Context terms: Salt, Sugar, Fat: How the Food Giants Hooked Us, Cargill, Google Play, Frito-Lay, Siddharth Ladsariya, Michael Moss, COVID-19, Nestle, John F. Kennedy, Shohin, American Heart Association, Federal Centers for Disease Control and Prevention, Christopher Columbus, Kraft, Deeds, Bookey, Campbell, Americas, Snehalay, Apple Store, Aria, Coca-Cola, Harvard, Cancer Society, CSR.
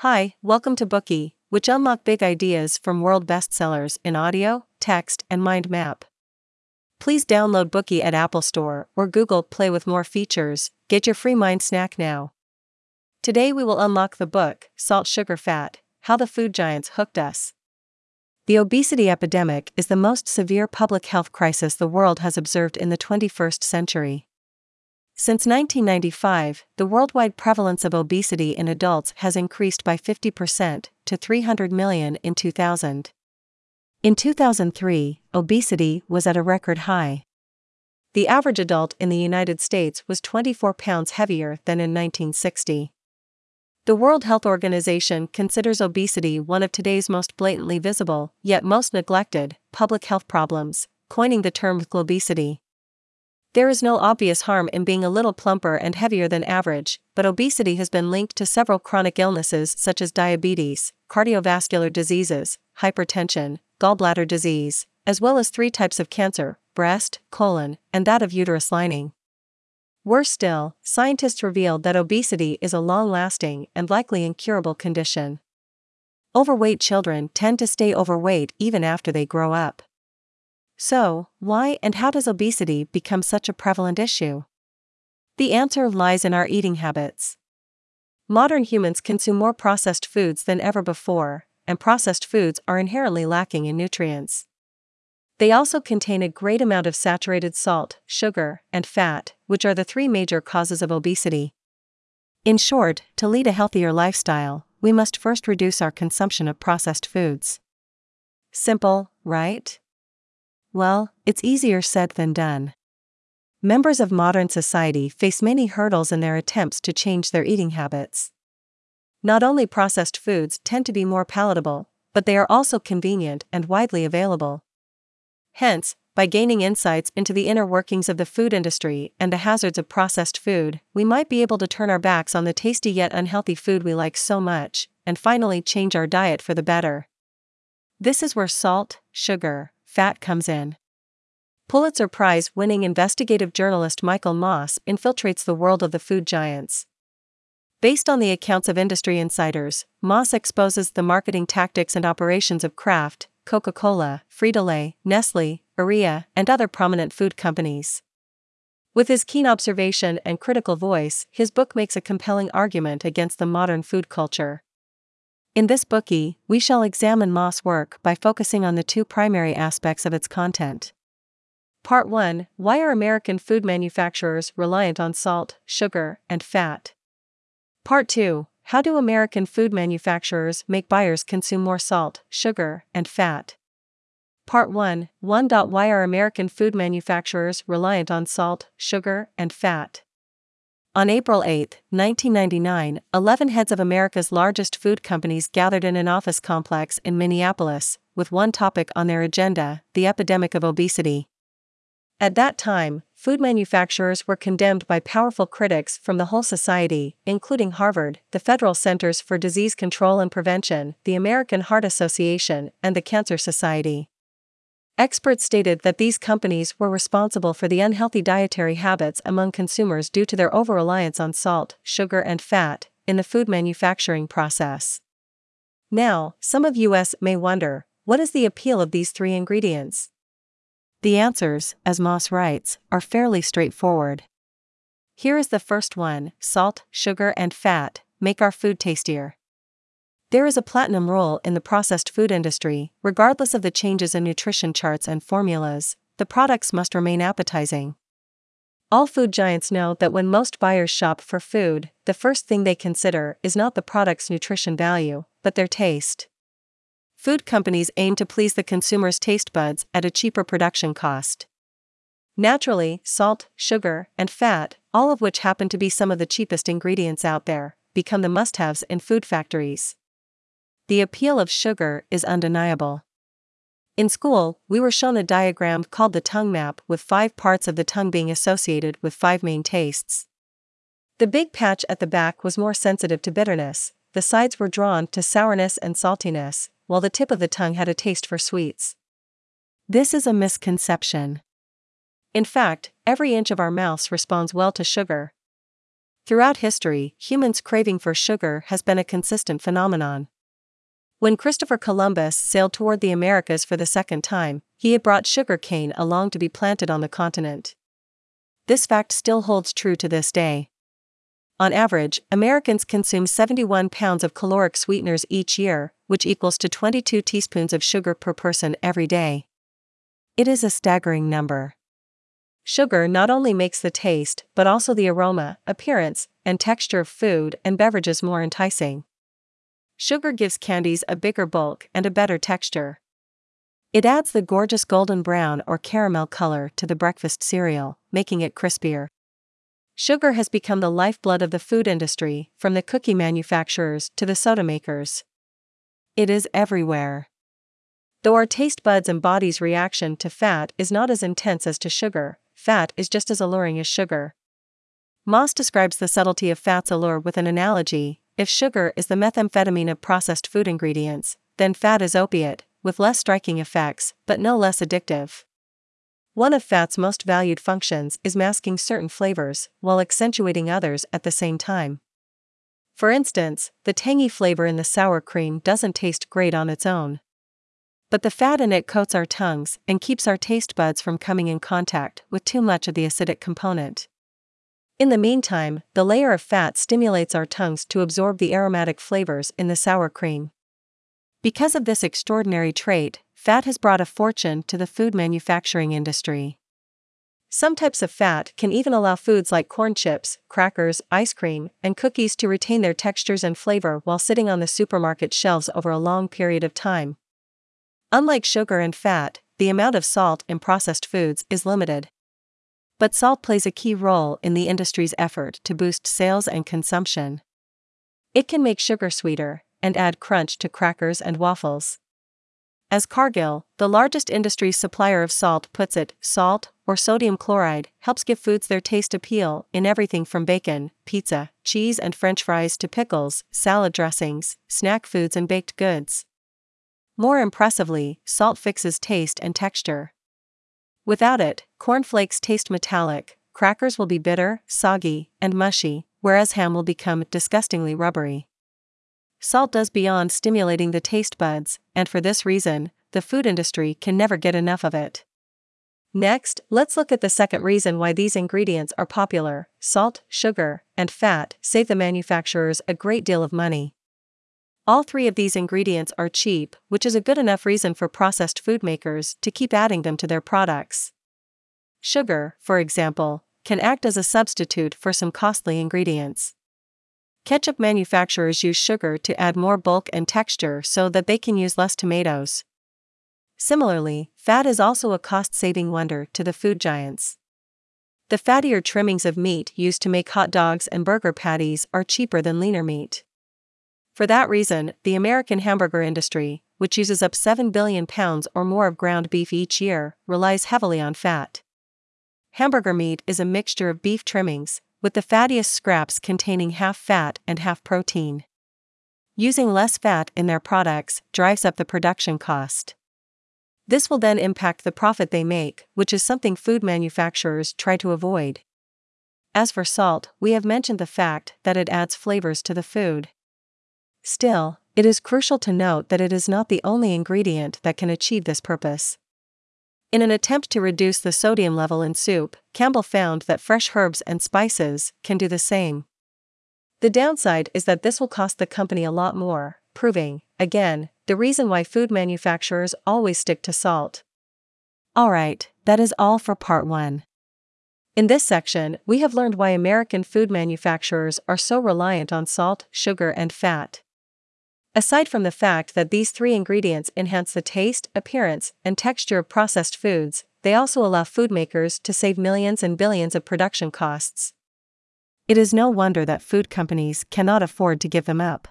Hi, welcome to Bookey, which unlock big ideas from world bestsellers in audio, text, and mind map. Please download Bookey at Apple Store or Google Play with more features. Get your free mind snack now. Today we will unlock the book, Salt, Sugar, Fat: How the Food Giants Hooked Us. The obesity epidemic is the most severe public health crisis the world has observed in the 21st century. Since 1995, the worldwide prevalence of obesity in adults has increased by 50% to 300 million in 2000. In 2003, obesity was at a record high. The average adult in the United States was 24 pounds heavier than in 1960. The World Health Organization considers obesity one of today's most blatantly visible, yet most neglected, public health problems, coining the term globesity. There is no obvious harm in being a little plumper and heavier than average, but obesity has been linked to several chronic illnesses such as diabetes, cardiovascular diseases, hypertension, gallbladder disease, as well as 3 types of cancer: breast, colon, and that of uterus lining. Worse still, scientists revealed that obesity is a long-lasting and likely incurable condition. Overweight children tend to stay overweight even after they grow up. So, why and how does obesity become such a prevalent issue? The answer lies in our eating habits. Modern humans consume more processed foods than ever before, and processed foods are inherently lacking in nutrients. They also contain a great amount of saturated salt, sugar, and fat, which are the 3 major causes of obesity. In short, to lead a healthier lifestyle, we must first reduce our consumption of processed foods. Simple, right? Well, it's easier said than done. Members of modern society face many hurdles in their attempts to change their eating habits. Not only processed foods tend to be more palatable, but they are also convenient and widely available. Hence, by gaining insights into the inner workings of the food industry and the hazards of processed food, we might be able to turn our backs on the tasty yet unhealthy food we like so much, and finally change our diet for the better. This is where salt, sugar, fat comes in. Pulitzer Prize-winning investigative journalist Michael Moss infiltrates the world of the food giants. Based on the accounts of industry insiders, Moss exposes the marketing tactics and operations of Kraft, Coca-Cola, Frito-Lay, Nestle, Aria, and other prominent food companies. With his keen observation and critical voice, his book makes a compelling argument against the modern food culture. In this Bookey, we shall examine Moss' work by focusing on the 2 primary aspects of its content. Part 1: Why are American food manufacturers reliant on salt, sugar, and fat? Part 2: How do American food manufacturers make buyers consume more salt, sugar, and fat? Part 1. 1. Why are American food manufacturers reliant on salt, sugar, and fat? On April 8, 1999, 11 heads of America's largest food companies gathered in an office complex in Minneapolis, with one topic on their agenda: the epidemic of obesity. At that time, food manufacturers were condemned by powerful critics from the whole society, including Harvard, the Federal Centers for Disease Control and Prevention, the American Heart Association, and the Cancer Society. Experts stated that these companies were responsible for the unhealthy dietary habits among consumers due to their over-reliance on salt, sugar, and fat in the food manufacturing process. Now, some of us may wonder, what is the appeal of these 3 ingredients? The answers, as Moss writes, are fairly straightforward. Here is the first one: salt, sugar, and fat make our food tastier. There is a platinum rule in the processed food industry: regardless of the changes in nutrition charts and formulas, the products must remain appetizing. All food giants know that when most buyers shop for food, the first thing they consider is not the product's nutrition value, but their taste. Food companies aim to please the consumer's taste buds at a cheaper production cost. Naturally, salt, sugar, and fat, all of which happen to be some of the cheapest ingredients out there, become the must-haves in food factories. The appeal of sugar is undeniable. In school, we were shown a diagram called the tongue map, with 5 parts of the tongue being associated with 5 main tastes. The big patch at the back was more sensitive to bitterness, the sides were drawn to sourness and saltiness, while the tip of the tongue had a taste for sweets. This is a misconception. In fact, every inch of our mouths responds well to sugar. Throughout history, humans' craving for sugar has been a consistent phenomenon. When Christopher Columbus sailed toward the Americas for the second time, he had brought sugar cane along to be planted on the continent. This fact still holds true to this day. On average, Americans consume 71 pounds of caloric sweeteners each year, which equals to 22 teaspoons of sugar per person every day. It is a staggering number. Sugar not only makes the taste, but also the aroma, appearance, and texture of food and beverages more enticing. Sugar gives candies a bigger bulk and a better texture. It adds the gorgeous golden brown or caramel color to the breakfast cereal, making it crispier. Sugar has become the lifeblood of the food industry, from the cookie manufacturers to the soda makers. It is everywhere. Though our taste buds and body's reaction to fat is not as intense as to sugar, fat is just as alluring as sugar. Moss describes the subtlety of fat's allure with an analogy: if sugar is the methamphetamine of processed food ingredients, then fat is opiate, with less striking effects, but no less addictive. One of fat's most valued functions is masking certain flavors, while accentuating others at the same time. For instance, the tangy flavor in the sour cream doesn't taste great on its own. But the fat in it coats our tongues and keeps our taste buds from coming in contact with too much of the acidic component. In the meantime, the layer of fat stimulates our tongues to absorb the aromatic flavors in the sour cream. Because of this extraordinary trait, fat has brought a fortune to the food manufacturing industry. Some types of fat can even allow foods like corn chips, crackers, ice cream, and cookies to retain their textures and flavor while sitting on the supermarket shelves over a long period of time. Unlike sugar and fat, the amount of salt in processed foods is limited. But salt plays a key role in the industry's effort to boost sales and consumption. It can make sugar sweeter and add crunch to crackers and waffles. As Cargill, the largest industry supplier of salt, puts it, salt, or sodium chloride, helps give foods their taste appeal in everything from bacon, pizza, cheese and French fries to pickles, salad dressings, snack foods and baked goods. More impressively, salt fixes taste and texture. Without it, cornflakes taste metallic, crackers will be bitter, soggy, and mushy, whereas ham will become disgustingly rubbery. Salt does beyond stimulating the taste buds, and for this reason, the food industry can never get enough of it. Next, let's look at the second reason why these ingredients are popular: salt, sugar, and fat save the manufacturers a great deal of money. All three of these ingredients are cheap, which is a good enough reason for processed food makers to keep adding them to their products. Sugar, for example, can act as a substitute for some costly ingredients. Ketchup manufacturers use sugar to add more bulk and texture so that they can use less tomatoes. Similarly, fat is also a cost-saving wonder to the food giants. The fattier trimmings of meat used to make hot dogs and burger patties are cheaper than leaner meat. For that reason, the American hamburger industry, which uses up 7 billion pounds or more of ground beef each year, relies heavily on fat. Hamburger meat is a mixture of beef trimmings, with the fattiest scraps containing half fat and half protein. Using less fat in their products drives up the production cost. This will then impact the profit they make, which is something food manufacturers try to avoid. As for salt, we have mentioned the fact that it adds flavors to the food. Still, it is crucial to note that it is not the only ingredient that can achieve this purpose. In an attempt to reduce the sodium level in soup, Campbell found that fresh herbs and spices can do the same. The downside is that this will cost the company a lot more, proving, again, the reason why food manufacturers always stick to salt. Alright, that is all for part 1. In this section, we have learned why American food manufacturers are so reliant on salt, sugar, and fat. Aside from the fact that these three ingredients enhance the taste, appearance, and texture of processed foods, they also allow food makers to save millions and billions of production costs. It is no wonder that food companies cannot afford to give them up.